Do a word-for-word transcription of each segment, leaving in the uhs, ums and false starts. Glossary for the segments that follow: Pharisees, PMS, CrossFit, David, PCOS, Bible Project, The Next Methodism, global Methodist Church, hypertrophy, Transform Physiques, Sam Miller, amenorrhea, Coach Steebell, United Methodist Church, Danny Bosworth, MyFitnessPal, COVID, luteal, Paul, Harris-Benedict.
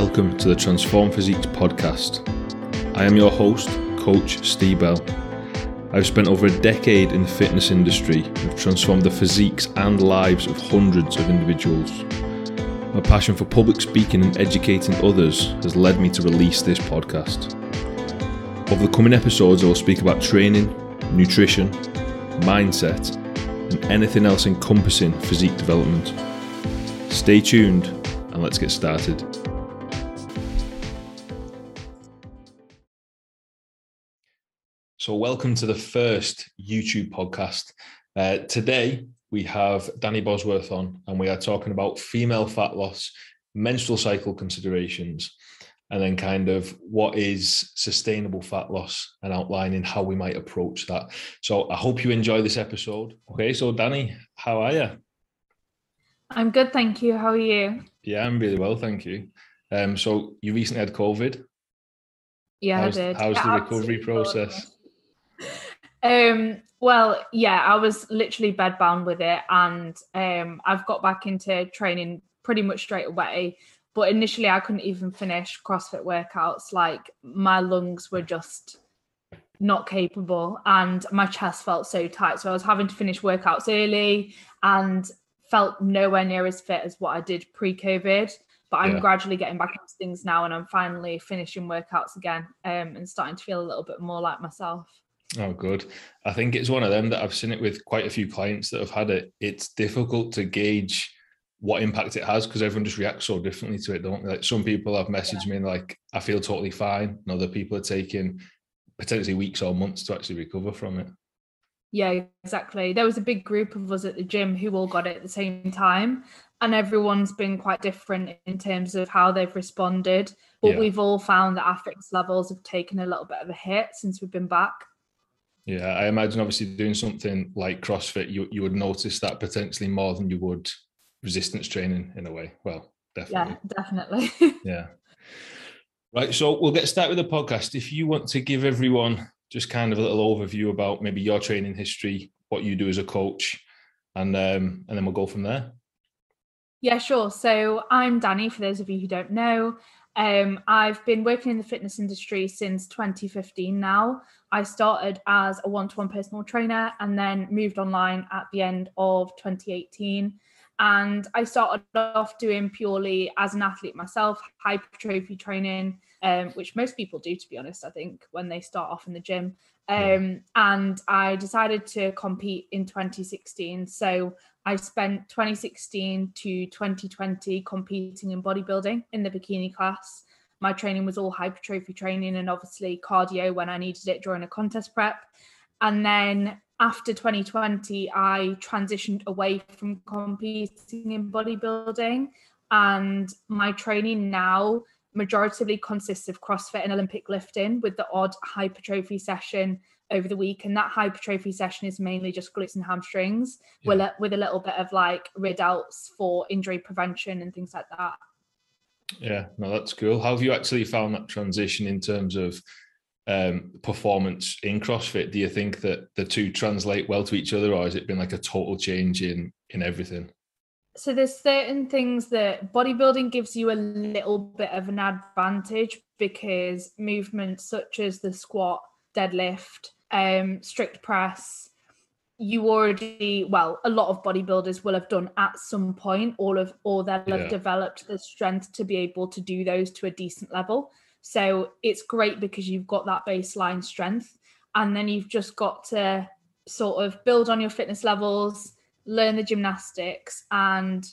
Welcome to the Transform Physiques podcast. I am your host, Coach Steebell. I've spent over a decade in the fitness industry and have transformed the physiques and lives of hundreds of individuals. My passion for public speaking and educating others has led me to release this podcast. Over the coming episodes, I will speak about training, nutrition, mindset, and anything else encompassing physique development. Stay tuned and let's get started. So welcome to the first YouTube podcast. Uh, today we have Danny Bosworth on and we are talking about female fat loss, menstrual cycle considerations, and then kind of what is sustainable fat loss and outlining how we might approach that. So I hope you enjoy this episode. Okay, so Danny, how are you? I'm good, thank you. How are you? Yeah, I'm really well, thank you. Um, so you recently had COVID. Yeah, how's, I did. How's yeah, the recovery process? Um, well, yeah, I was literally bedbound with it, and um, I've got back into training pretty much straight away. But initially, I couldn't even finish CrossFit workouts. Like, my lungs were just not capable, and my chest felt so tight. So I was having to finish workouts early, and felt nowhere near as fit as what I did pre-COVID. But I'm yeah. gradually getting back into things now, and I'm finally finishing workouts again um, and starting to feel a little bit more like myself. Oh, good. I think it's one of them that I've seen it with quite a few clients that have had it. It's difficult to gauge what impact it has because everyone just reacts so differently to it, don't they? Like, some people have messaged yeah. me and like, I feel totally fine. And other people are taking potentially weeks or months to actually recover from it. Yeah, exactly. There was a big group of us at the gym who all got it at the same time. And everyone's been quite different in terms of how they've responded. But yeah. we've all found that our fitness levels have taken a little bit of a hit since we've been back. Yeah, I imagine obviously doing something like CrossFit, you, you would notice that potentially more than you would resistance training in a way. Well, definitely. Yeah, definitely. yeah. Right, so we'll get started with the podcast. If you want to give everyone just kind of a little overview about maybe your training history, what you do as a coach, and um, and then we'll go from there. Yeah, sure. So I'm Danny, for those of you who don't know. Um, I've been working in the fitness industry since twenty fifteen now. I started as a one-to-one personal trainer and then moved online at the end of twenty eighteen. And I started off doing purely as an athlete myself, hypertrophy training, um, which most people do, to be honest, I think, when they start off in the gym. Um, and I decided to compete in twenty sixteen. So I spent twenty sixteen to twenty twenty competing in bodybuilding in the bikini class. My training was all hypertrophy training and obviously cardio when I needed it during a contest prep. And then after twenty twenty, I transitioned away from competing in bodybuilding. And my training now majoritively consists of CrossFit and Olympic lifting with the odd hypertrophy session over the week, and that hypertrophy session is mainly just glutes and hamstrings yeah. with, a, with a little bit of like rid outs for injury prevention and things like that. Yeah, no, that's cool. How have you actually found that transition in terms of um, performance in CrossFit? Do you think that the two translate well to each other, or has it been like a total change in in everything? So there's certain things that bodybuilding gives you a little bit of an advantage because movements such as the squat, deadlift, um, strict press, you already, well, a lot of bodybuilders will have done at some point, all of, or they'll yeah. have developed the strength to be able to do those to a decent level. So it's great because you've got that baseline strength, and then you've just got to sort of build on your fitness levels, learn the gymnastics, and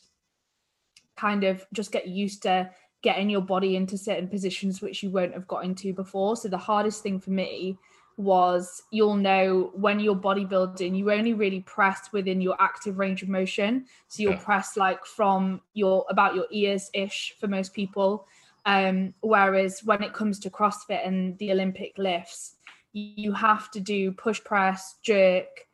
kind of just get used to getting your body into certain positions which you won't have got into before. So the hardest thing for me was, you'll know when you're bodybuilding, you only really press within your active range of motion. So you'll yeah. press like from your, about your ears ish for most people. Um, whereas when it comes to CrossFit and the Olympic lifts, you have to do push press, jerk,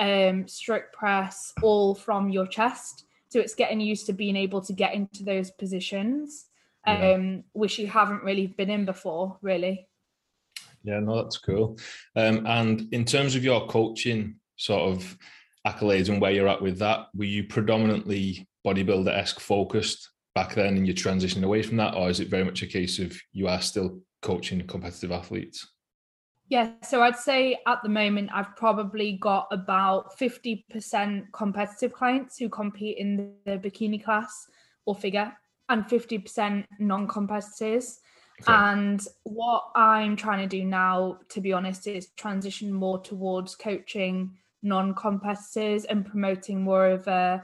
um, strict press, all from your chest. So it's getting used to being able to get into those positions. Yeah. Um, which you haven't really been in before, really. Yeah, no, that's cool. Um, and in terms of your coaching sort of accolades and where you're at with that, were you predominantly bodybuilder-esque focused back then and you're transitioning away from that, or is it very much a case of you are still coaching competitive athletes? Yeah, so I'd say at the moment I've probably got about fifty percent competitive clients who compete in the bikini class or figure, and fifty percent non-competitors. Okay. And what I'm trying to do now, to be honest, is transition more towards coaching non-competitors and promoting more of a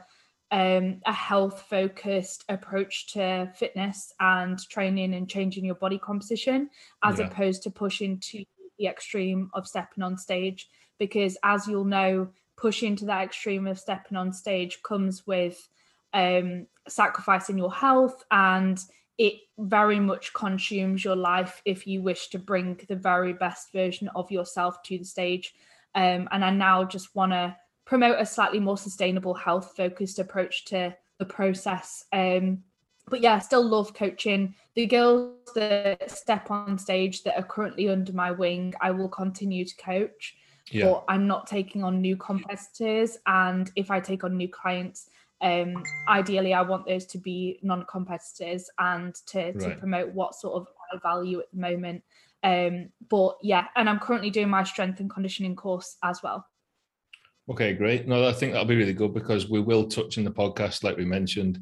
um, a health-focused approach to fitness and training and changing your body composition, as yeah. opposed to pushing to the extreme of stepping on stage. Because as you'll know, pushing to that extreme of stepping on stage comes with um, sacrificing your health, and it very much consumes your life if you wish to bring the very best version of yourself to the stage. Um, and I now just want to promote a slightly more sustainable, health-focused approach to the process. Um, but yeah, I still love coaching. The girls that step on stage that are currently under my wing, I will continue to coach. Yeah. But I'm not taking on new competitors. And if I take on new clients, Um, ideally I want those to be non-competitors and to, right. to promote what sort of I value at the moment. Um, but yeah, and I'm currently doing my strength and conditioning course as well. Okay, great. No, I think that'll be really good, because we will touch in the podcast, like we mentioned,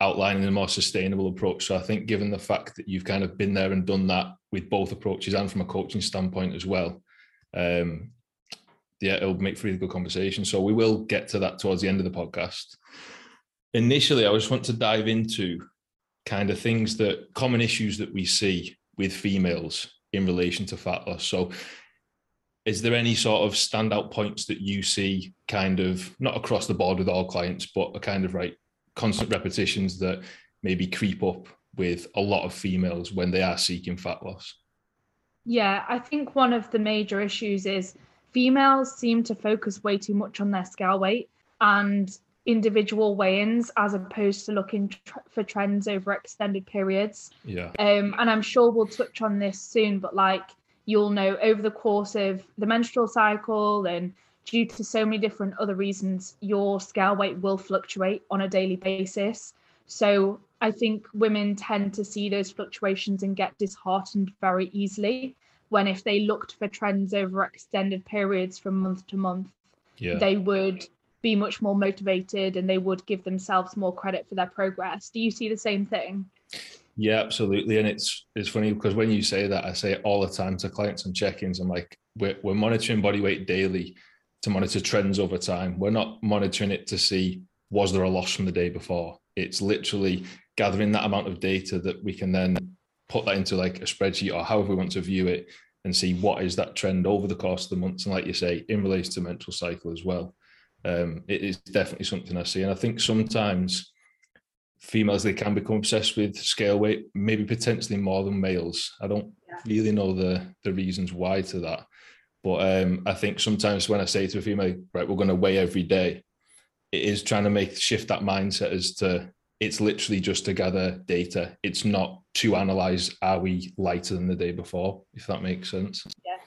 outlining a more sustainable approach. So I think given the fact that you've kind of been there and done that with both approaches and from a coaching standpoint as well, um, yeah, it'll make for a really good conversation. So we will get to that towards the end of the podcast. Initially, I just want to dive into kind of things that common issues that we see with females in relation to fat loss. So is there any sort of standout points that you see, kind of not across the board with all clients, but a kind of right constant repetitions that maybe creep up with a lot of females when they are seeking fat loss? Yeah, I think one of the major issues is females seem to focus way too much on their scale weight and individual weigh-ins, as opposed to looking tr- for trends over extended periods. Yeah. Um, and I'm sure we'll touch on this soon, but like you'll know, over the course of the menstrual cycle and due to so many different other reasons, your scale weight will fluctuate on a daily basis. So I think women tend to see those fluctuations and get disheartened very easily, when if they looked for trends over extended periods from month to month, yeah. they would be much more motivated and they would give themselves more credit for their progress. Do you see the same thing? Yeah, absolutely. And it's it's funny, because when you say that, I say it all the time to clients and check-ins. I'm like, we're, we're monitoring body weight daily to monitor trends over time. We're not monitoring it to see, was there a loss from the day before? It's literally gathering that amount of data that we can then put that into like a spreadsheet or however we want to view it, and see what is that trend over the course of the months. And like you say, in relation to menstrual cycle as well, um, it is definitely something I see. And I think sometimes females, they can become obsessed with scale weight, maybe potentially more than males. I don't yeah. really know the, the reasons why to that. But um, I think sometimes when I say to a female, right, we're going to weigh every day, it is trying to make shift that mindset as to, it's literally just to gather data. It's not to analyze, are we lighter than the day before, if that makes sense. Yeah,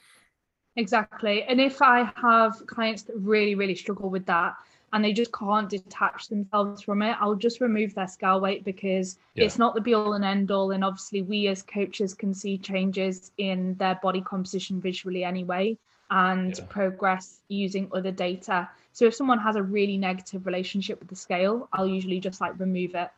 exactly. And if I have clients that really, really struggle with that and they just can't detach themselves from it, I'll just remove their scale weight, because yeah. it's not the be all and end all. And obviously we as coaches can see changes in their body composition visually anyway, and yeah. progress using other data. So if someone has a really negative relationship with the scale, I'll usually just like remove it.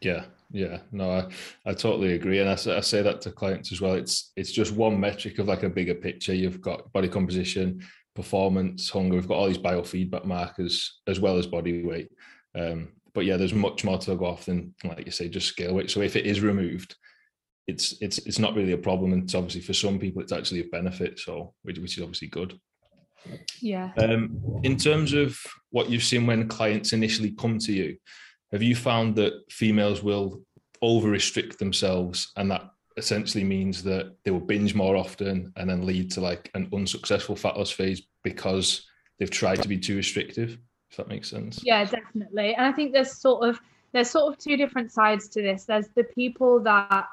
Yeah, yeah, no, I, I totally agree. And I, I say that to clients as well. It's it's just one metric of like a bigger picture. You've got body composition, performance, hunger. We've got all these biofeedback markers as well as body weight. Um, but yeah, there's much more to go off than, like you say, just scale weight. So if it is removed, it's it's it's not really a problem, and it's obviously for some people it's actually a benefit, so which, which is obviously good. Yeah. Um, in terms of what you've seen when clients initially come to you, have you found that females will over restrict themselves, and that essentially means that they will binge more often and then lead to like an unsuccessful fat loss phase because they've tried to be too restrictive, if that makes sense? Yeah, definitely. And I think there's sort of there's sort of two different sides to this. There's the people that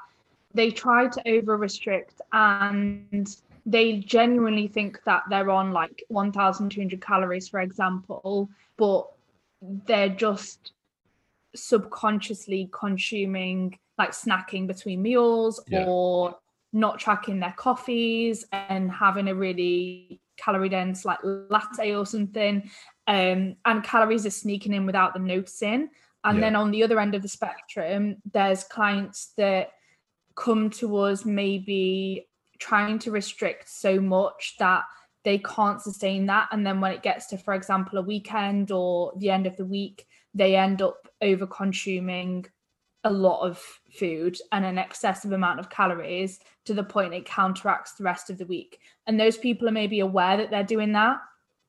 they try to over restrict and they genuinely think that they're on like one thousand two hundred calories, for example, but they're just subconsciously consuming, like snacking between meals, yeah. or not tracking their coffees and having a really calorie dense like latte or something, um, and calories are sneaking in without them noticing. And yeah. then on the other end of the spectrum, there's clients that come to us maybe trying to restrict so much that they can't sustain that, and then when it gets to, for example, a weekend or the end of the week, they end up over consuming a lot of food and an excessive amount of calories to the point it counteracts the rest of the week. And those people are maybe aware that they're doing that.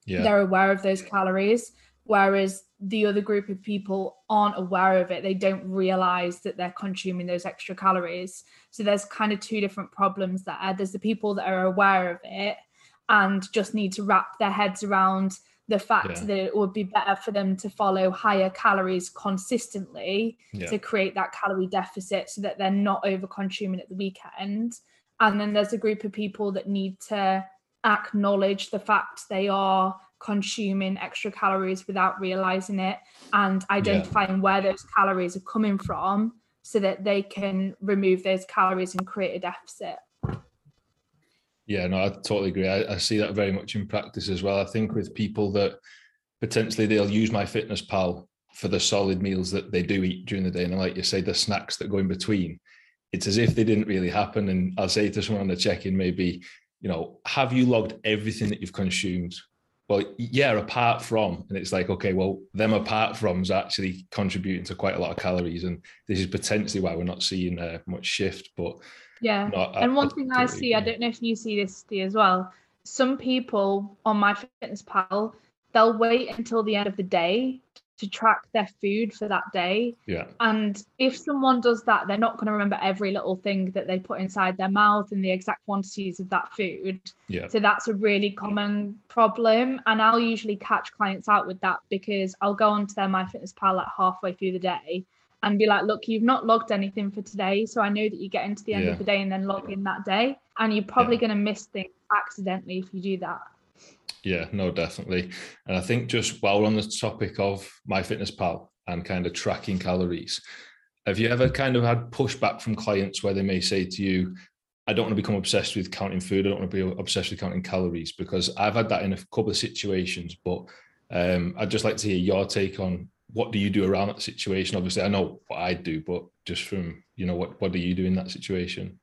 Yeah. They're aware of those calories, whereas the other group of people aren't aware of it. They don't realize that they're consuming those extra calories. So there's kind of two different problems there. There's the people that are aware of it and just need to wrap their heads around the fact yeah. that it would be better for them to follow higher calories consistently yeah. to create that calorie deficit so that they're not over consuming at the weekend. And then there's a group of people that need to acknowledge the fact they are consuming extra calories without realizing it and identifying yeah. where those calories are coming from so that they can remove those calories and create a deficit. Yeah, no, I totally agree. I, I see that very much in practice as well. I think with people that potentially they'll use MyFitnessPal for the solid meals that they do eat during the day. And like you say, the snacks that go in between, it's as if they didn't really happen. And I'll say to someone on the check-in, maybe, you know, have you logged everything that you've consumed? Well, yeah, apart from, and it's like, okay, well, them apart from is actually contributing to quite a lot of calories. And this is potentially why we're not seeing uh, much shift, but yeah. No, I, and one I, thing I, I see, agree. I don't know if you see this as well. Some people on MyFitnessPal, they'll wait until the end of the day to track their food for that day. Yeah. And if someone does that, they're not going to remember every little thing that they put inside their mouth and the exact quantities of that food. Yeah. So that's a really common problem. And I'll usually catch clients out with that because I'll go onto their MyFitnessPal like halfway through the day and be like, look, you've not logged anything for today. So I know that you get into the end yeah. of the day and then log in that day. And you're probably yeah. going to miss things accidentally if you do that. Yeah, no, definitely. And I think just while we're on the topic of MyFitnessPal and kind of tracking calories, have you ever kind of had pushback from clients where they may say to you, I don't want to become obsessed with counting food. I don't want to be obsessed with counting calories? Because I've had that in a couple of situations, but um, I'd just like to hear your take on what do you do around that situation? Obviously, I know what I do, but just from, you know, what, what do you do in that situation?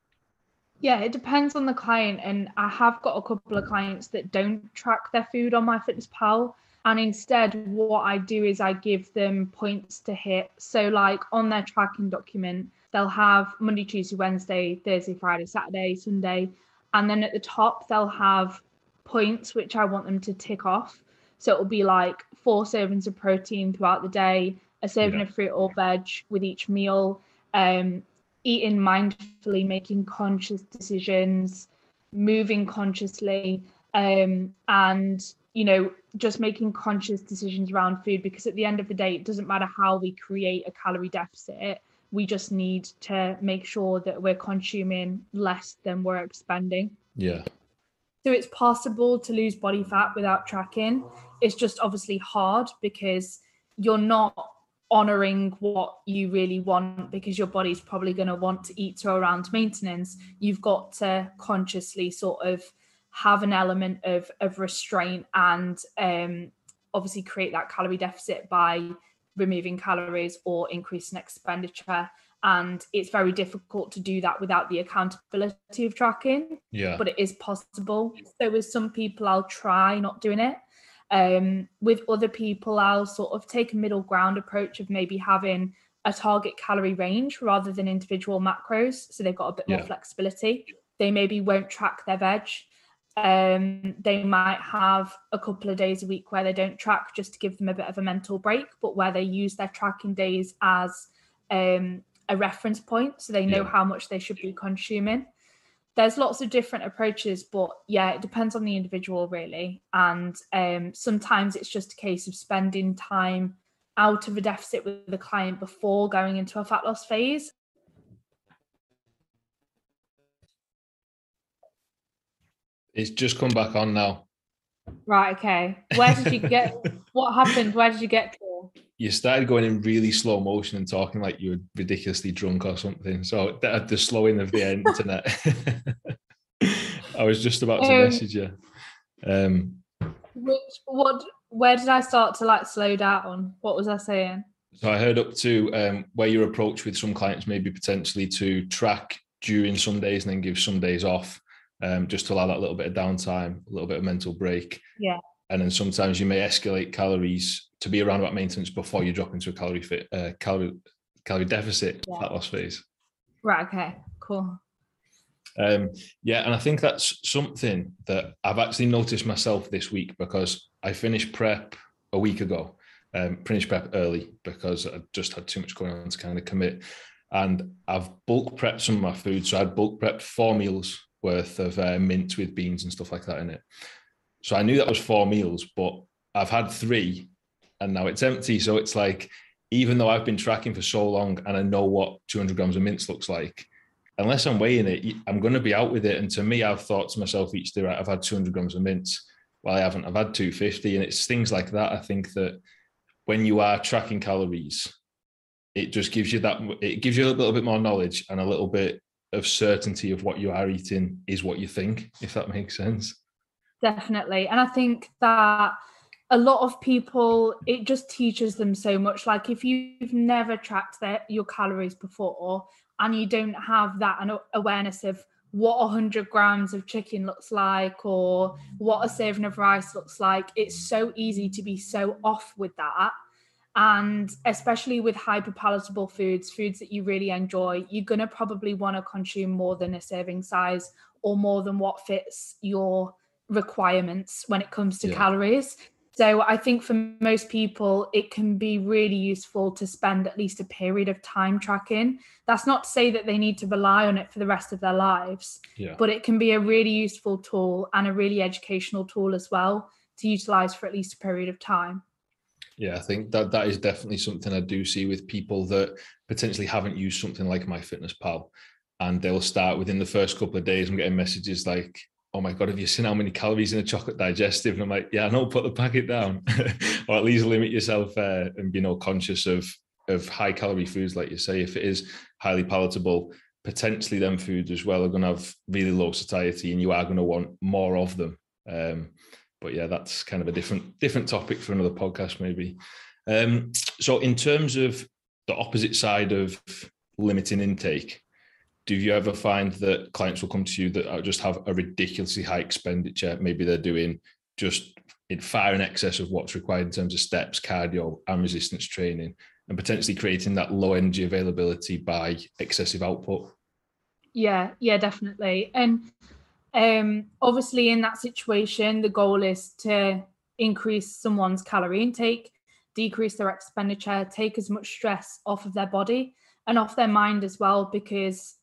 Yeah, it depends on the client. And I have got a couple of clients that don't track their food on MyFitnessPal. And instead, what I do is I give them points to hit. So like on their tracking document, they'll have Monday, Tuesday, Wednesday, Thursday, Friday, Saturday, Sunday. And then at the top, they'll have points which I want them to tick off. So it'll be like four servings of protein throughout the day, a serving yeah. of fruit or veg with each meal, um, eating mindfully, making conscious decisions, moving consciously, um, and, you know, just making conscious decisions around food, because at the end of the day, it doesn't matter how we create a calorie deficit. We just need to make sure that we're consuming less than we're expending. Yeah. So it's possible to lose body fat without tracking. It's just obviously hard because you're not honouring what you really want, because your body's probably going to want to eat to around maintenance. You've got to consciously sort of have an element of of restraint and um, obviously create that calorie deficit by removing calories or increasing expenditure. And it's very difficult to do that without the accountability of tracking, yeah. but it is possible. So with some people, I'll try not doing it. Um, with other people, I'll sort of take a middle ground approach of maybe having a target calorie range rather than individual macros. So they've got a bit yeah. more flexibility. They maybe won't track their veg. Um, they might have a couple of days a week where they don't track just to give them a bit of a mental break, but where they use their tracking days as um, a reference point. So they know yeah. how much they should be consuming. There's lots of different approaches, but yeah, it depends on the individual really. And um, sometimes it's just a case of spending time out of a deficit with the client before going into a fat loss phase. It's just come back on now. Right, okay. Where did you get, what happened? Where did you get to? you started going in really slow motion and talking like you were ridiculously drunk or something. So that, the slowing of the internet. I was just about to um, message you. Um, which, what, where did I start to like slow down? What was I saying? So I heard up to um, where your approach with some clients maybe potentially to track during some days and then give some days off, um, just to allow that little bit of downtime, a little bit of mental break. Yeah. And then sometimes you may escalate calories to be around about maintenance before you drop into a calorie fit, uh, calorie calorie deficit yeah. fat loss phase. Right. Okay. Cool. Um, yeah, and I think that's something that I've actually noticed myself this week, because I finished prep a week ago. Um, finished prep early because I just had too much going on to kind of commit. And I've bulk prepped some of my food. So I bulk prepped four meals worth of uh, mince with beans and stuff like that in it. So I knew that was four meals, but I've had three and now it's empty. So it's like, even though I've been tracking for so long and I know what two hundred grams of mince looks like, unless I'm weighing it, I'm going to be out with it. And to me, I've thought to myself each day, right, I've had two hundred grams of mince. Well, I haven't. I've had two hundred fifty. And it's things like that. I think that when you are tracking calories, it just gives you that, it gives you a little bit more knowledge and a little bit of certainty of what you are eating is what you think, if that makes sense. Definitely. And I think that a lot of people, it just teaches them so much. Like if you've never tracked their, your calories before and you don't have that awareness of what one hundred grams of chicken looks like or what a serving of rice looks like, it's so easy to be so off with that. And especially with hyperpalatable foods, foods that you really enjoy, you're going to probably want to consume more than a serving size or more than what fits your requirements when it comes to yeah. calories. So I think for most people, it can be really useful to spend at least a period of time tracking. That's not to say that they need to rely on it for the rest of their lives, yeah. but it can be a really useful tool and a really educational tool as well to utilize for at least a period of time. Yeah, I think that that is definitely something I do see with people that potentially haven't used something like MyFitnessPal. And they'll start within the first couple of days, I'm getting messages like, oh my God, have you seen how many calories in a chocolate digestive? And I'm like, yeah, I know, put the packet down. Or at least limit yourself uh, and be you know, conscious of, of high calorie foods, like you say. If it is highly palatable, potentially them foods as well are going to have really low satiety and you are going to want more of them. Um, but yeah, that's kind of a different different topic for another podcast maybe. Um, so in terms of the opposite side of limiting intake, do you ever find that clients will come to you that just have a ridiculously high expenditure? Maybe they're doing just in far in excess of what's required in terms of steps, cardio and resistance training, and potentially creating that low energy availability by excessive output? Yeah, yeah, definitely. And um, obviously in that situation, the goal is to increase someone's calorie intake, decrease their expenditure, take as much stress off of their body and off their mind as well, because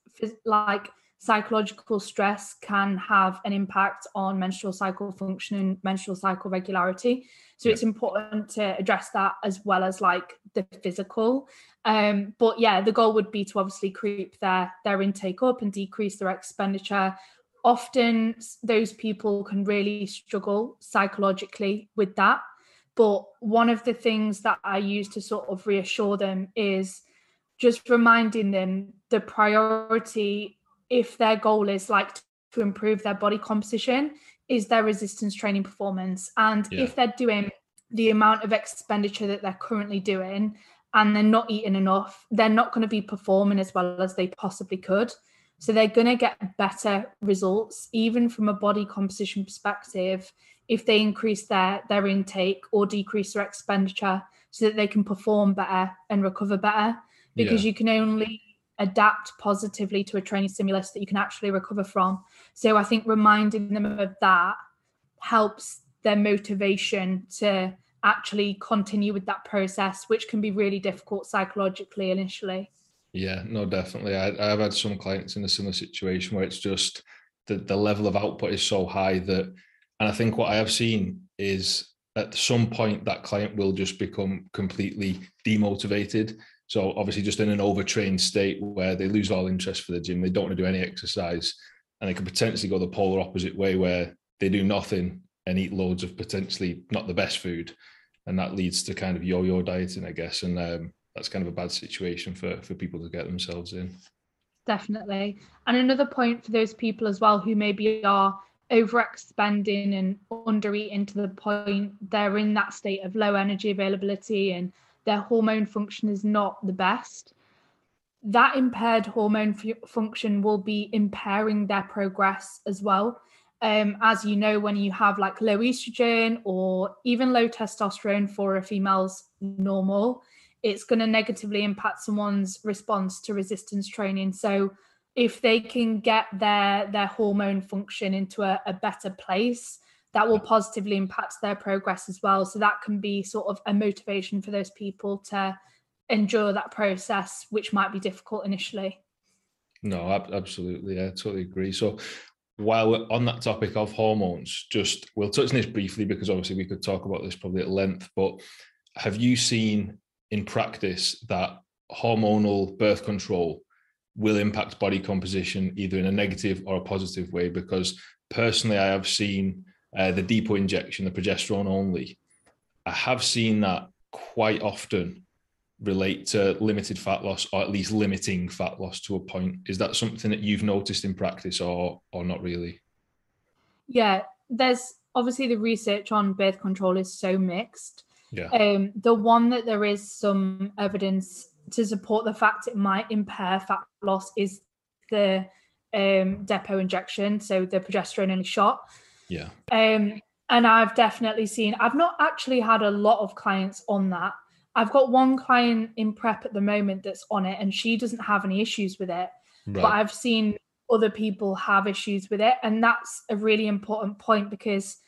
like psychological stress can have an impact on menstrual cycle function and menstrual cycle regularity. So yeah. it's important to address that as well as like the physical. Um, but yeah, the goal would be to obviously creep their, their intake up and decrease their expenditure. Often those people can really struggle psychologically with that. But one of the things that I use to sort of reassure them is just reminding them the priority, if their goal is like to improve their body composition, is their resistance training performance. And yeah. if they're doing the amount of expenditure that they're currently doing and they're not eating enough, they're not going to be performing as well as they possibly could. So they're going to get better results, even from a body composition perspective, if they increase their, their intake or decrease their expenditure so that they can perform better and recover better. Because yeah. you can only adapt positively to a training stimulus that you can actually recover from. So I think reminding them of that helps their motivation to actually continue with that process, which can be really difficult psychologically initially. Yeah, no, definitely. I, I've had some clients in a similar situation where it's just the, the level of output is so high that, and I think what I have seen is at some point that client will just become completely demotivated. So obviously just in an overtrained state where they lose all interest for the gym, they don't want to do any exercise, and they could potentially go the polar opposite way where they do nothing and eat loads of potentially not the best food and that leads to kind of yo-yo dieting, I guess, and um, that's kind of a bad situation for for people to get themselves in. Definitely. And another point for those people as well who maybe are overexpanding and undereating to the point they're in that state of low energy availability and their hormone function is not the best, that impaired hormone f- function will be impairing their progress as well. Um, as you know, when you have like low estrogen or even low testosterone for a female's normal, it's going to negatively impact someone's response to resistance training. So if they can get their, their hormone function into a, a better place, that will positively impact their progress as well. So that can be sort of a motivation for those people to endure that process, which might be difficult initially. No, ab- absolutely. I totally agree. So while we're on that topic of hormones, just we'll touch on this briefly because obviously we could talk about this probably at length, but have you seen in practice that hormonal birth control will impact body composition either in a negative or a positive way? Because personally, I have seen uh, the depot injection, the progesterone only, I have seen that quite often relate to limited fat loss, or at least limiting fat loss to a point. Is that something that you've noticed in practice or or not really? Yeah, there's obviously the research on birth control is so mixed. Yeah. Um, the one that there is some evidence to support the fact it might impair fat loss is the um, depot injection, so the progesterone only shot. Yeah. Um, and I've definitely seen, I've not actually had a lot of clients on that. I've got one client in prep at the moment that's on it and she doesn't have any issues with it, right. But I've seen other people have issues with it. And that's a really important point because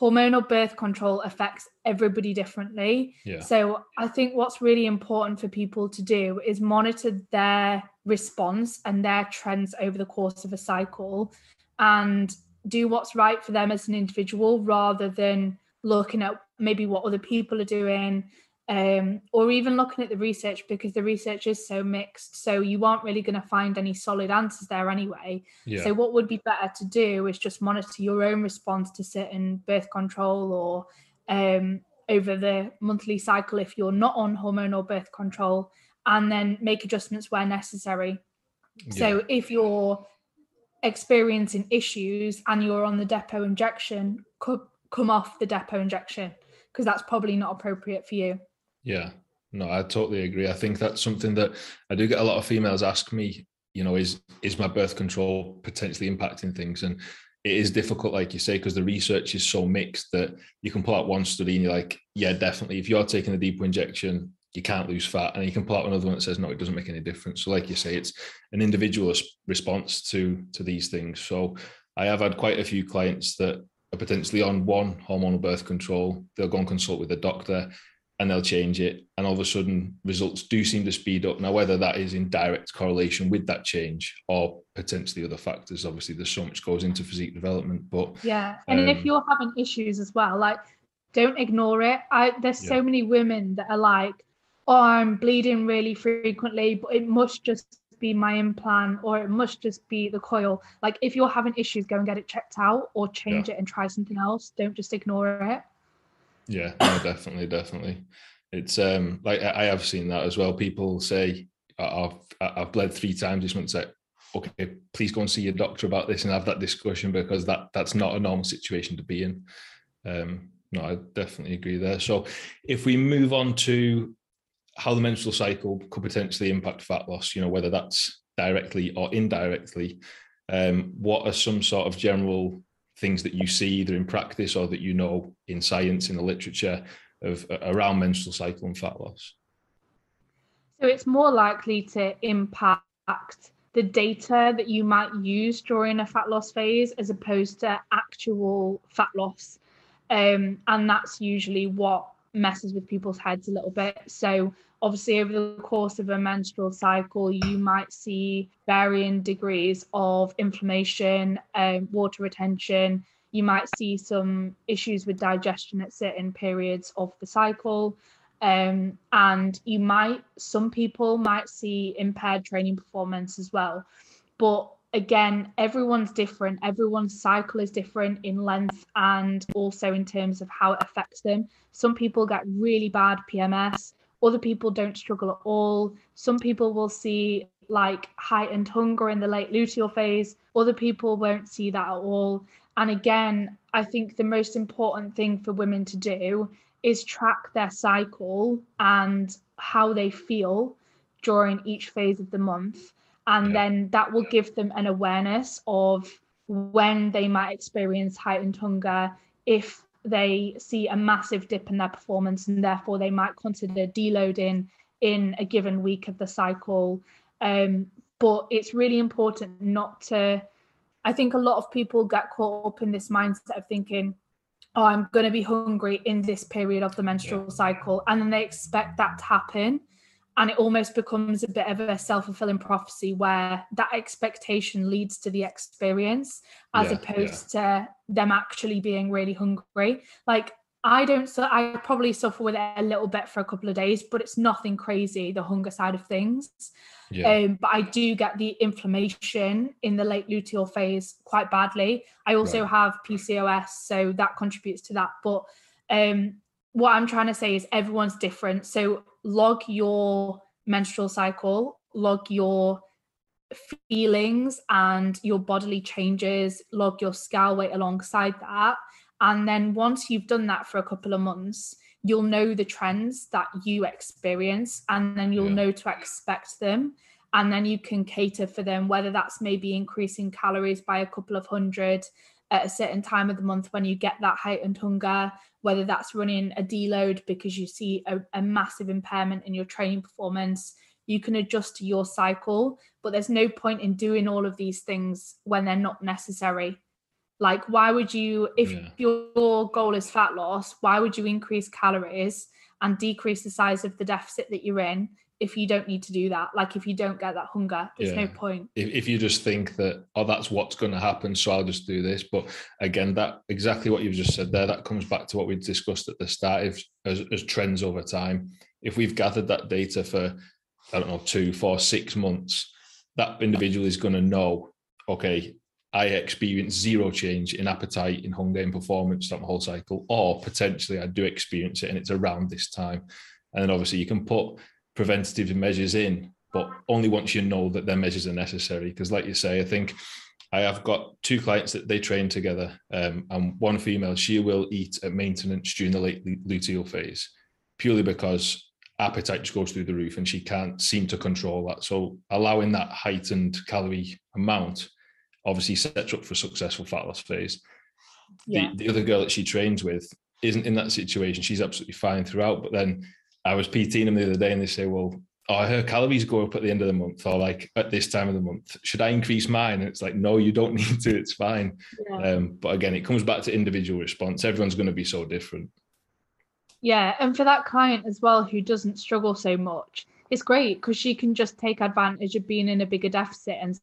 hormonal birth control affects everybody differently. Yeah. So I think what's really important for people to do is monitor their response and their trends over the course of a cycle and do what's right for them as an individual rather than looking at maybe what other people are doing. Um, or even looking at the research because the research is so mixed, so you aren't really going to find any solid answers there anyway. Yeah. So what would be better to do is just monitor your own response to certain birth control or um, over the monthly cycle if you're not on hormonal birth control, and then make adjustments where necessary. Yeah. So if you're experiencing issues and you're on the depot injection, co- come off the depot injection because that's probably not appropriate for you. Yeah, no, I totally agree. I think that's something that I do get a lot of females ask me, you know, is is my birth control potentially impacting things? And it is difficult, like you say, because the research is so mixed that you can pull out one study and you're like, yeah, definitely, if you're taking the depot injection, you can't lose fat. And you can pull out another one that says, no, it doesn't make any difference. So like you say, it's an individual response to, to these things. So I have had quite a few clients that are potentially on one hormonal birth control. They'll go and consult with a doctor and they'll change it, and all of a sudden results do seem to speed up. Now, whether that is in direct correlation with that change or potentially other factors, obviously there's so much goes into physique development, but yeah. And um, if you're having issues as well, like, don't ignore it. I there's yeah. so many women that are like, oh, I'm bleeding really frequently, but it must just be my implant or it must just be the coil. Like, if you're having issues, go and get it checked out or change yeah. it and try something else. Don't just ignore it. Yeah, no, definitely, definitely. It's um like I have seen that as well. People say, I've I've bled three times this month. It's like, okay, please go and see your doctor about this and have that discussion because that that's not a normal situation to be in. Um, no, I definitely agree there. So if we move on to how the menstrual cycle could potentially impact fat loss, you know, whether that's directly or indirectly, um, what are some sort of general things that you see either in practice or that you know in science, in the literature, of uh, around menstrual cycle and fat loss? So it's more likely to impact the data that you might use during a fat loss phase as opposed to actual fat loss. Um, and that's usually what messes with people's heads a little bit. So obviously over the course of a menstrual cycle you might see varying degrees of inflammation, um, water retention, you might see some issues with digestion at certain periods of the cycle, um, and you might some people might see impaired training performance as well. But again, everyone's different. Everyone's cycle is different in length and also in terms of how it affects them. Some people get really bad P M S. Other people don't struggle at all. Some people will see like heightened hunger in the late luteal phase. Other people won't see that at all. And again, I think the most important thing for women to do is track their cycle and how they feel during each phase of the month. And yeah. then that will give them an awareness of when they might experience heightened hunger, if they see a massive dip in their performance, and therefore they might consider deloading in a given week of the cycle. Um, but it's really important not to, I think a lot of people get caught up in this mindset of thinking, oh, I'm going to be hungry in this period of the menstrual yeah. cycle. And then they expect that to happen. And it almost becomes a bit of a self-fulfilling prophecy where that expectation leads to the experience as yeah, opposed yeah. to them actually being really hungry. Like I don't, so I probably suffer with it a little bit for a couple of days, but it's nothing crazy, the hunger side of things. Yeah. Um, but I do get the inflammation in the late luteal phase quite badly. I also right. have P C O S, so that contributes to that. But um, what I'm trying to say is everyone's different. So log your menstrual cycle, log your feelings and your bodily changes, log your scale weight alongside that. And then once you've done that for a couple of months, you'll know the trends that you experience, and then you'll yeah. know to expect them. And then you can cater for them, whether that's maybe increasing calories by a couple of hundred at a certain time of the month when you get that heightened hunger, whether that's running a deload because you see a, a massive impairment in your training performance. You can adjust to your cycle, but there's no point in doing all of these things when they're not necessary. Like, why would you, if yeah. your goal is fat loss, why would you increase calories and decrease the size of the deficit that you're in if you don't need to do that? Like, if you don't get that hunger, there's yeah. no point. If, if you just think that, oh, that's what's going to happen, so I'll just do this. But again, that exactly what you've just said there, that comes back to what we discussed at the start if, as, as trends over time. If we've gathered that data for, I don't know, two, four, six months, that individual is going to know, okay, I experience zero change in appetite, in hunger, in performance that whole cycle, or potentially I do experience it and it's around this time. And then obviously you can put preventative measures in, but only once you know that their measures are necessary. Because like you say, I think I have got two clients that they train together, um, and one female, she will eat at maintenance during the late luteal phase, purely because appetite just goes through the roof and she can't seem to control that. So allowing that heightened calorie amount obviously sets up for a successful fat loss phase. Yeah. The, the other girl that she trains with isn't in that situation. She's absolutely fine throughout, but then I was PTing them the other day and they say, well, oh, her calories go up at the end of the month, or like at this time of the month, should I increase mine? And it's like, no, you don't need to, it's fine. Yeah. Um, but again, it comes back to individual response. Everyone's going to be so different. Yeah. And for that client as well, who doesn't struggle so much, it's great because she can just take advantage of being in a bigger deficit and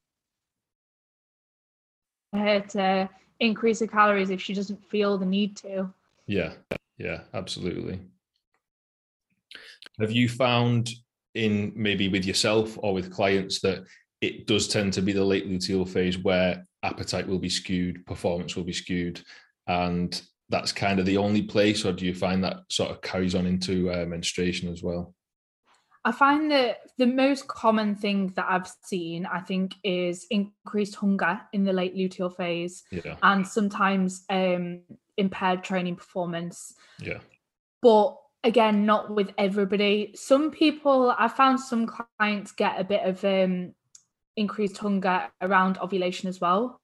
her to increase her calories if she doesn't feel the need to. Yeah. Yeah, absolutely. Have you found in maybe with yourself or with clients that it does tend to be the late luteal phase where appetite will be skewed, performance will be skewed, and that's kind of the only place? Or do you find that sort of carries on into uh, menstruation as well? I find that the most common thing that I've seen, I think, is increased hunger in the late luteal phase yeah. and sometimes um, impaired training performance. Yeah. But again, not with everybody. Some people, I found some clients get a bit of um, increased hunger around ovulation as well.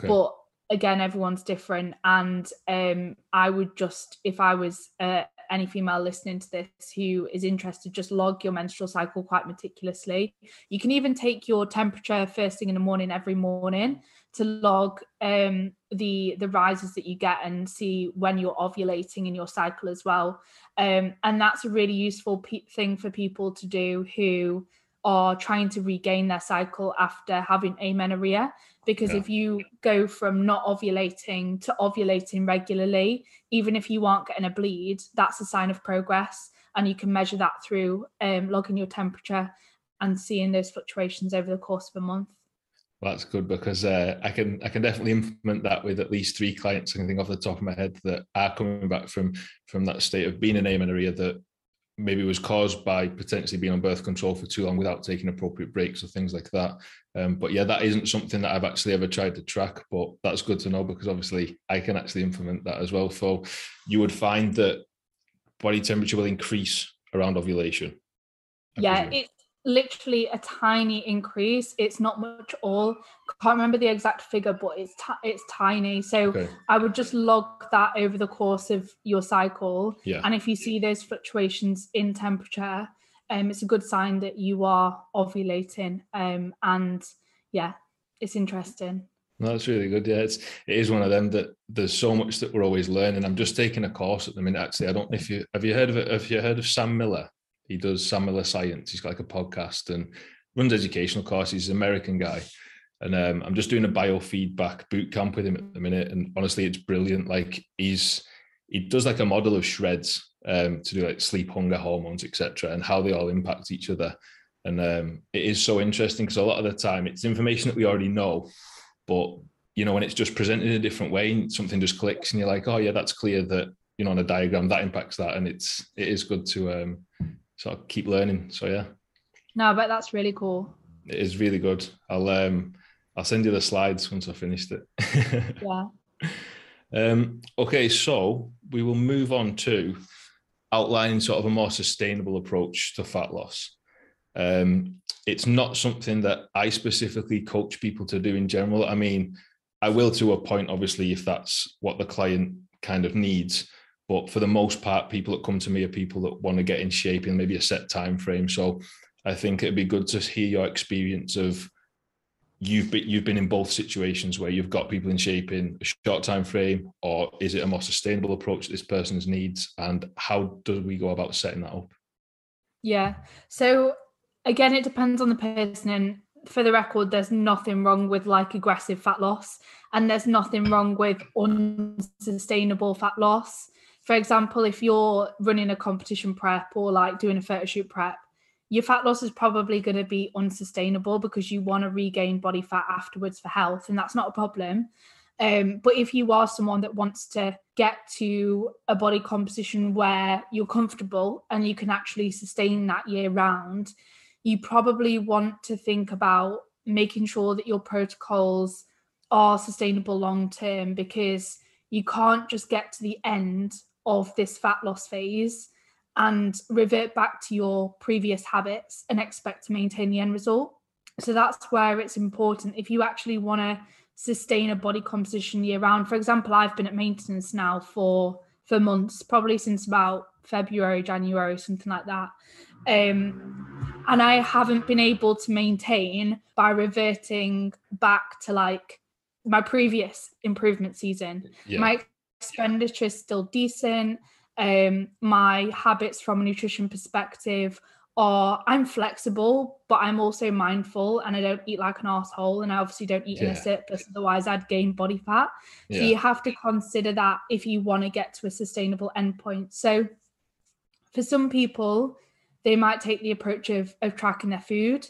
Okay. But again, everyone's different. And um, I would just, if I was uh, any female listening to this who is interested, just log your menstrual cycle quite meticulously. You can even take your temperature first thing in the morning every morning to log um, the the rises that you get and see when you're ovulating in your cycle as well. Um, and that's a really useful pe- thing for people to do who are trying to regain their cycle after having amenorrhea, because yeah. if you go from not ovulating to ovulating regularly, even if you aren't getting a bleed, that's a sign of progress. And you can measure that through um, logging your temperature and seeing those fluctuations over the course of a month. Well, that's good, because uh, I can I can definitely implement that with at least three clients I can think off the top of my head that are coming back from from that state of being in amenorrhea that maybe was caused by potentially being on birth control for too long without taking appropriate breaks or things like that. Um, but yeah, that isn't something that I've actually ever tried to track, but that's good to know, because obviously I can actually implement that as well. So you would find that body temperature will increase around ovulation. I yeah, presume. It's literally a tiny increase. It's not much at all. Can't remember the exact figure, but it's t- it's tiny. So okay. I would just log that over the course of your cycle. Yeah. And if you see those fluctuations in temperature, um, it's a good sign that you are ovulating. Um, and yeah, it's interesting. No, that's really good. Yeah, it's it is one of them that there's so much that we're always learning. I'm just taking a course at the minute. Actually, I don't know if you have you heard of it. Have you heard of Sam Miller? He does Sam Miller Science. He's got like a podcast and runs educational courses. He's an American guy. And um, I'm just doing a biofeedback boot camp with him at the minute. And honestly, it's brilliant. Like he's, he does like a model of shreds um, to do like sleep, hunger, hormones, et cetera, and how they all impact each other. And um, it is so interesting because a lot of the time it's information that we already know, but you know, when it's just presented in a different way and something just clicks and you're like, oh yeah, that's clear that, you know, on a diagram that impacts that. And it's, it is good to, um, so I'll keep learning. So yeah. No, but that's really cool. It is really good. I'll um I'll send you the slides once I finished it. Yeah. Um, okay, so we will move on to outlining sort of a more sustainable approach to fat loss. Um, it's not something that I specifically coach people to do in general. I mean, I will to a point, obviously, if that's what the client kind of needs. But for the most part, people that come to me are people that want to get in shape in maybe a set time frame. So I think it'd be good to hear your experience of you've been, you've been in both situations where you've got people in shape in a short time frame, or is it a more sustainable approach to this person's needs? And how do we go about setting that up? Yeah. So again, it depends on the person. And for the record, there's nothing wrong with like aggressive fat loss, and there's nothing wrong with unsustainable fat loss. For example, if you're running a competition prep or like doing a photo shoot prep, your fat loss is probably going to be unsustainable because you want to regain body fat afterwards for health, and that's not a problem. Um, but if you are someone that wants to get to a body composition where you're comfortable and you can actually sustain that year round, you probably want to think about making sure that your protocols are sustainable long term, because you can't just get to the end of this fat loss phase and revert back to your previous habits and expect to maintain the end result. So that's where it's important. If you actually want to sustain a body composition year round, for example, I've been at maintenance now for, for months, probably since about February, January, something like that. Um, and I haven't been able to maintain by reverting back to like my previous improvement season. Yeah. My expenditure is still decent. Um, my habits from a nutrition perspective are, I'm flexible, but I'm also mindful, and I don't eat like an arsehole, and I obviously don't eat yeah. in a surplus, otherwise I'd gain body fat. So yeah. you have to consider that if you want to get to a sustainable endpoint. So for some people, they might take the approach of, of tracking their food.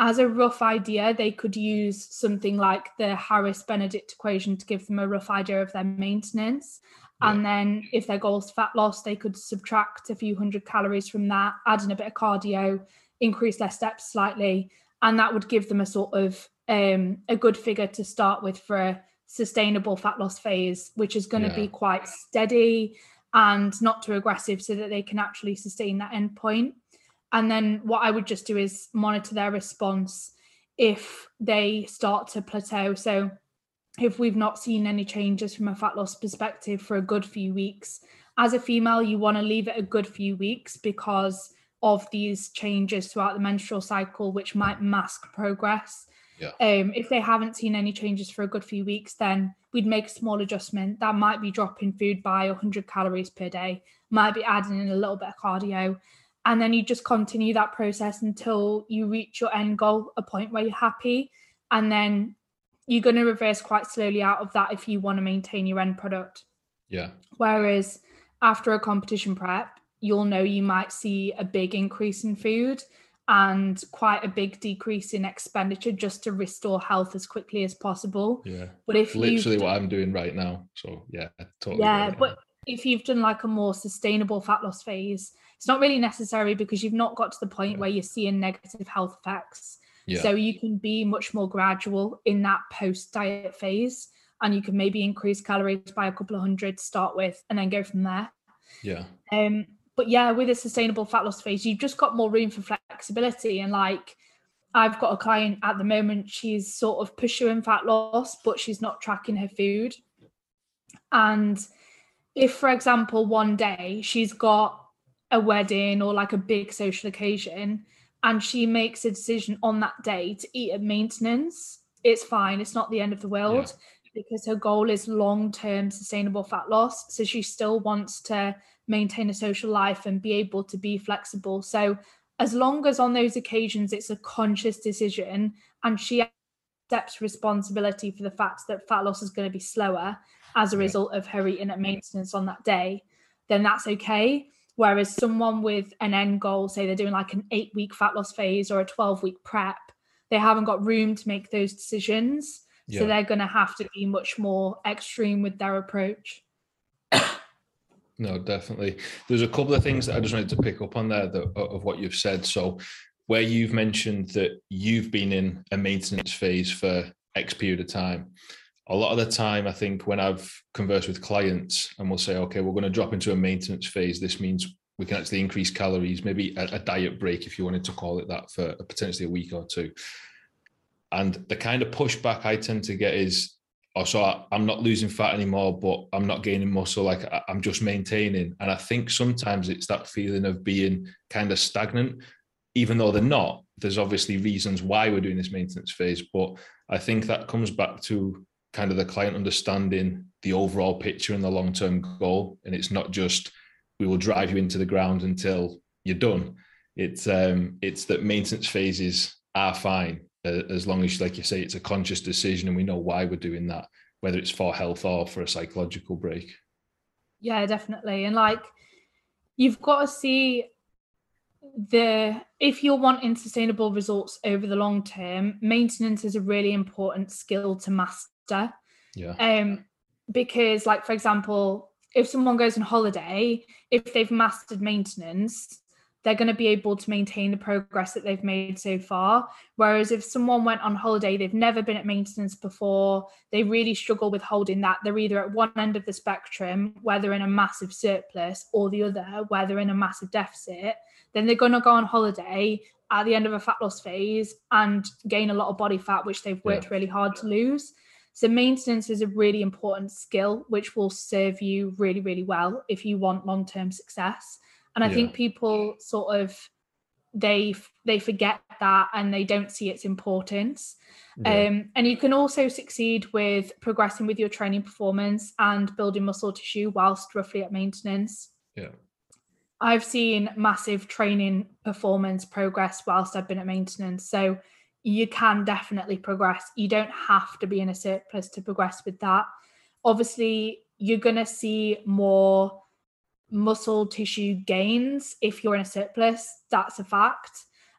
As a rough idea, they could use something like the Harris-Benedict equation to give them a rough idea of their maintenance. Yeah. And then if their goal is fat loss, they could subtract a few hundred calories from that, add in a bit of cardio, increase their steps slightly, and that would give them a sort of um, a good figure to start with for a sustainable fat loss phase, which is going to yeah. be quite steady and not too aggressive so that they can actually sustain that endpoint. And then what I would just do is monitor their response if they start to plateau. So if we've not seen any changes from a fat loss perspective for a good few weeks, as a female, you want to leave it a good few weeks because of these changes throughout the menstrual cycle, which might mask progress. Yeah. Um, if they haven't seen any changes for a good few weeks, then we'd make a small adjustment. That might be dropping food by one hundred calories per day, might be adding in a little bit of cardio. And then you just continue that process until you reach your end goal, a point where you're happy. And then you're going to reverse quite slowly out of that if you want to maintain your end product. Yeah. Whereas after a competition prep, you'll know you might see a big increase in food. and quite a big decrease in expenditure just to restore health as quickly as possible. Yeah, but if literally what I'm doing right now. So yeah, totally. Yeah, but if you've done like a more sustainable fat loss phase, it's not really necessary because you've not got to the point where you're seeing negative health effects. Yeah. So you can be much more gradual in that post-diet phase, and you can maybe increase calories by a couple of hundred to start with and then go from there. Yeah. Um. But yeah, with a sustainable fat loss phase, you've just got more room for flexibility. And like, I've got a client at the moment, she's sort of pursuing fat loss, but she's not tracking her food. And if, for example, one day she's got a wedding or like a big social occasion and she makes a decision on that day to eat at maintenance, it's fine. It's not the end of the world. Yeah. Because her goal is long-term sustainable fat loss. So she still wants to maintain a social life and be able to be flexible. So as long as on those occasions, it's a conscious decision and she accepts responsibility for the fact that fat loss is going to be slower as a result of her eating at maintenance on that day, then that's okay. Whereas someone with an end goal, say they're doing like an eight week fat loss phase or a twelve week prep, they haven't got room to make those decisions. Yeah. So they're going to have to be much more extreme with their approach. No, definitely. There's a couple of things that I just wanted to pick up on there that, of what you've said. So where you've mentioned that you've been in a maintenance phase for X period of time, a lot of the time, I think when I've conversed with clients and we'll say, okay, we're going to drop into a maintenance phase. This means we can actually increase calories, maybe a, a diet break, if you wanted to call it that, for potentially a week or two. And the kind of pushback I tend to get is, oh, so I'm not losing fat anymore, but I'm not gaining muscle, like I'm just maintaining. And I think sometimes it's that feeling of being kind of stagnant, even though they're not. There's obviously reasons why we're doing this maintenance phase, but I think that comes back to kind of the client understanding the overall picture and the long-term goal. And it's not just, we will drive you into the ground until you're done. It's, um, it's that maintenance phases are fine, as long as, like you say, it's a conscious decision and we know why we're doing that, whether it's for health or for a psychological break. Yeah, definitely. And like, you've got to see the, if you're wanting sustainable results over the long term, maintenance is a really important skill to master. Yeah. Um, because like, for example, if someone goes on holiday, if they've mastered maintenance, they're going to be able to maintain the progress that they've made so far. Whereas if someone went on holiday, they've never been at maintenance before, they really struggle with holding that. They're either at one end of the spectrum, where they're in a massive surplus, or the other, where they're in a massive deficit. Then they're going to go on holiday at the end of a fat loss phase and gain a lot of body fat, which they've worked yeah. really hard to lose. So maintenance is a really important skill, which will serve you really, really well if you want long-term success. And I yeah. think people sort of, they they forget that and they don't see its importance. Yeah. Um, and you can also succeed with progressing with your training performance and building muscle tissue whilst roughly at maintenance. Yeah, I've seen massive training performance progress whilst I've been at maintenance. So you can definitely progress. You don't have to be in a surplus to progress with that. Obviously, you're going to see more muscle tissue gains if you're in a surplus, that's a fact,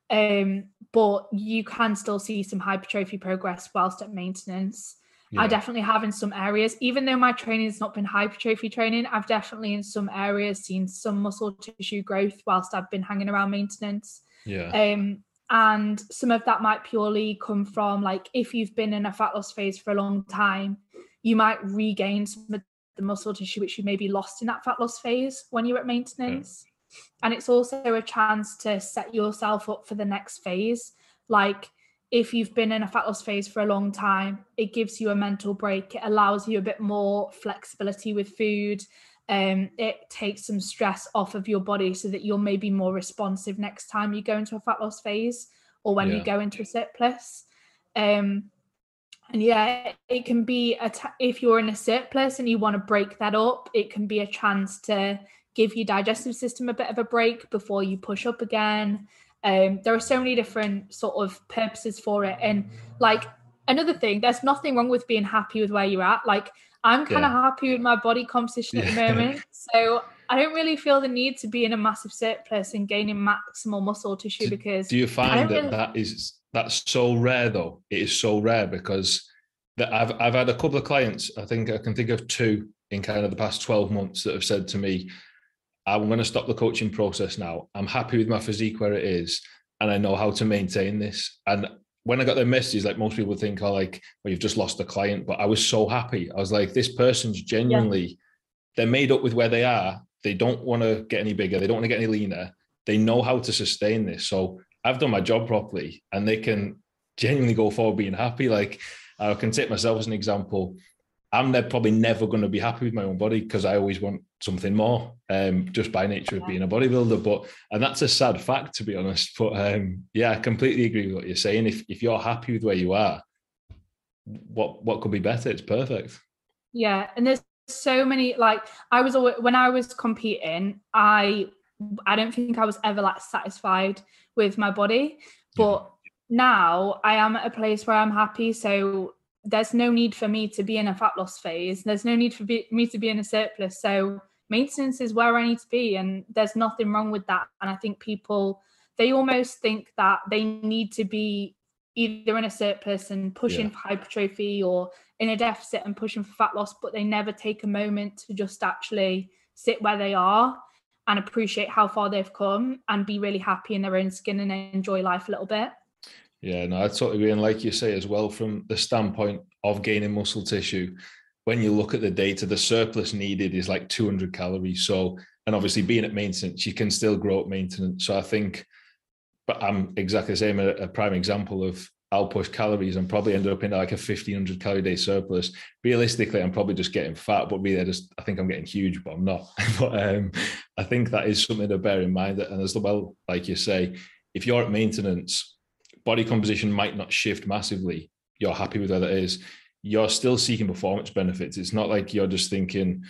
um but you can still see some hypertrophy progress whilst at maintenance. yeah. I definitely have, in some areas, even though my training has not been hypertrophy training, I've definitely in some areas seen some muscle tissue growth whilst I've been hanging around maintenance. yeah um and some of that might purely come from, like, if you've been in a fat loss phase for a long time, you might regain some the muscle tissue which you maybe lost in that fat loss phase when you're at maintenance. yeah. And it's also a chance to set yourself up for the next phase. Like, if you've been in a fat loss phase for a long time, it gives you a mental break, it allows you a bit more flexibility with food, um it takes some stress off of your body so that you're maybe more responsive next time you go into a fat loss phase or when yeah. you go into a surplus. um And yeah, it can be, a t- if you're in a surplus and you want to break that up, it can be a chance to give your digestive system a bit of a break before you push up again. Um, there are so many different sort of purposes for it. And like, another thing, there's nothing wrong with being happy with where you're at. Like, I'm kind of yeah. happy with my body composition at yeah. the moment. So I don't really feel the need to be in a massive surplus and gaining maximal muscle tissue, because do you find that really... that is that's so rare though? It is so rare, because that I've I've had a couple of clients, I think I can think of two in kind of the past twelve months, that have said to me, I'm going to stop the coaching process now. I'm happy with my physique where it is, and I know how to maintain this. And when I got their messages, like most people think, oh, like, well, you've just lost the client, but I was so happy. I was like, this person's genuinely, yeah. they're made up with where they are. They don't want to get any bigger. They don't want to get any leaner. They know how to sustain this. So I've done my job properly, and they can genuinely go forward being happy. Like, I can take myself as an example. I'm probably never going to be happy with my own body, because I always want something more, um, just by nature of being a bodybuilder. But, and that's a sad fact, to be honest. But um, yeah, I completely agree with what you're saying. If if you're happy with where you are, what what could be better? It's perfect. Yeah, and there's so many, like, I was always, when I was competing, I I don't think I was ever like satisfied with my body, but yeah. now I am at a place where I'm happy. So there's no need for me to be in a fat loss phase. There's no need for be, me to be in a surplus. So maintenance is where I need to be, and there's nothing wrong with that. And I think people, they almost think that they need to be either in a surplus and pushing yeah. for hypertrophy, or in a deficit and pushing for fat loss, but they never take a moment to just actually sit where they are and appreciate how far they've come and be really happy in their own skin and enjoy life a little bit. Yeah, no, I totally agree. And like you say as well, from the standpoint of gaining muscle tissue, when you look at the data, the surplus needed is like two hundred calories. So, and obviously being at maintenance, you can still grow at maintenance. So I think, but I'm exactly the same, a, a prime example of I'll push calories and probably end up in like a fifteen hundred calorie day surplus. Realistically, I'm probably just getting fat, but really I just, I think I'm getting huge, but I'm not. But um, I think that is something to bear in mind. And as well, like you say, if you're at maintenance, body composition might not shift massively. You're happy with where that is. You're still seeking performance benefits. It's not like you're just thinking,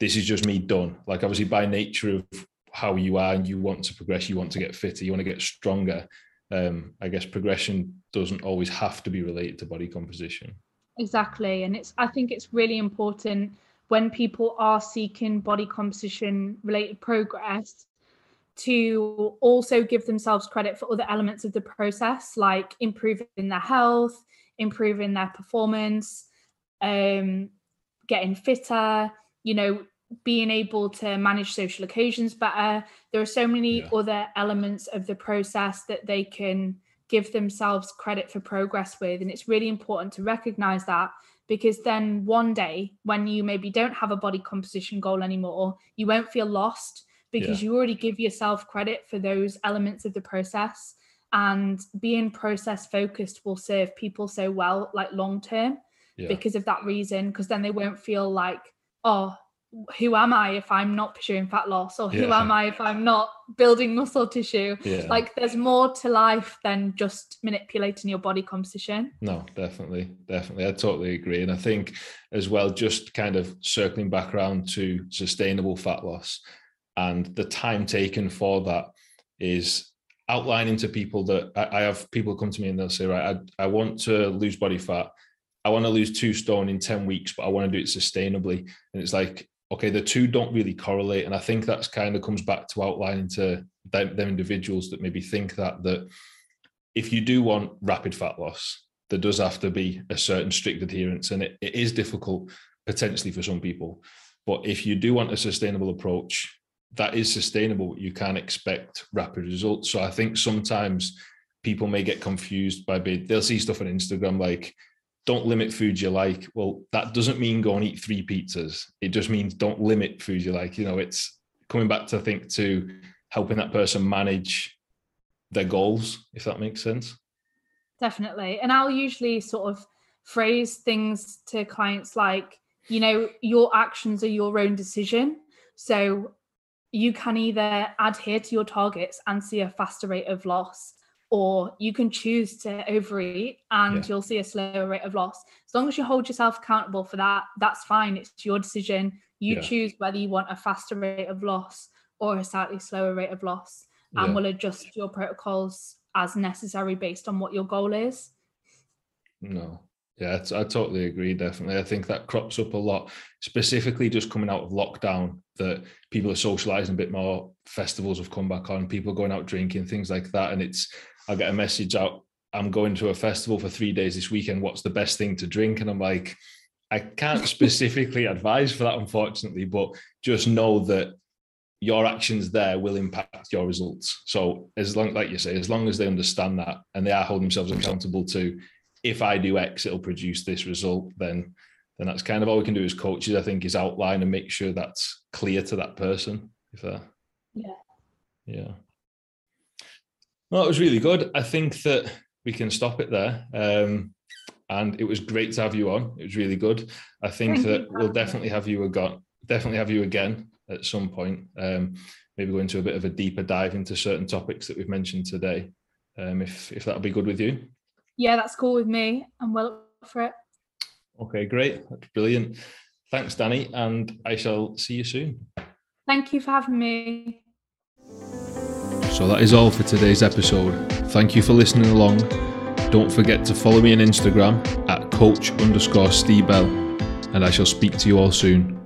this is just me done. Like, obviously by nature of how you are and you want to progress, you want to get fitter, you want to get stronger. Um, I guess progression doesn't always have to be related to body composition. Exactly. And it's, I think it's really important when people are seeking body composition related progress to also give themselves credit for other elements of the process, like improving their health, improving their performance, um, getting fitter, you know, being able to manage social occasions better. There are so many yeah. other elements of the process that they can give themselves credit for progress with. And it's really important to recognize that, because then one day when you maybe don't have a body composition goal anymore, you won't feel lost, because yeah. you already give yourself credit for those elements of the process. And being process focused will serve people so well, like long term, yeah. because of that reason, because then they won't feel like, oh, who am I if I'm not pursuing fat loss, or who yeah. am I if I'm not building muscle tissue? Yeah. Like, there's more to life than just manipulating your body composition. No, definitely. Definitely. I totally agree. And I think as well, just kind of circling back around to sustainable fat loss, and the time taken for that is outlining to people that I, I have people come to me and they'll say, right, I, I want to lose body fat. I want to lose two stone in ten weeks, but I want to do it sustainably. And it's like, okay, the two don't really correlate. And I think that's kind of comes back to outlining to them, them individuals that maybe think that, that if you do want rapid fat loss, there does have to be a certain strict adherence. And it, it is difficult potentially for some people, but if you do want a sustainable approach, that is sustainable. You can't expect rapid results. So I think sometimes people may get confused by big, they'll see stuff on Instagram like, don't limit foods you like. Well, that doesn't mean go and eat three pizzas. It just means don't limit foods you like. You know, it's coming back to think to helping that person manage their goals, if that makes sense. Definitely. And I'll usually sort of phrase things to clients like, you know, your actions are your own decision. So you can either adhere to your targets and see a faster rate of loss, or you can choose to overeat and yeah. you'll see a slower rate of loss. As long as you hold yourself accountable for that, that's fine. It's your decision. You yeah. choose whether you want a faster rate of loss or a slightly slower rate of loss, and yeah. will adjust your protocols as necessary based on what your goal is. No, Yeah, it's, I totally agree, definitely. I think that crops up a lot, specifically just coming out of lockdown, that people are socialising a bit more, festivals have come back on, people are going out drinking, things like that. And it's, I get a message out, I'm going to a festival for three days this weekend, what's the best thing to drink? And I'm like, I can't specifically advise for that, unfortunately, but just know that your actions there will impact your results. So as long, like you say, as long as they understand that and they are holding themselves accountable to, if I do X, it'll produce this result, then then that's kind of all we can do as coaches, I think, is outline and make sure that's clear to that person. If that, yeah. Yeah. Well, it was really good. I think that we can stop it there. Um, and it was great to have you on. It was really good. I think Thank that you. we'll definitely have you again, definitely have you again at some point. Um, maybe go into a bit of a deeper dive into certain topics that we've mentioned today. Um, if if that'll be good with you. Yeah, that's cool with me. I'm well up for it. Okay, great. That's brilliant. Thanks, Danny, and I shall see you soon. Thank you for having me. So that is all for today's episode. Thank you for listening along. Don't forget to follow me on Instagram at coach underscore Steebell, and I shall speak to you all soon.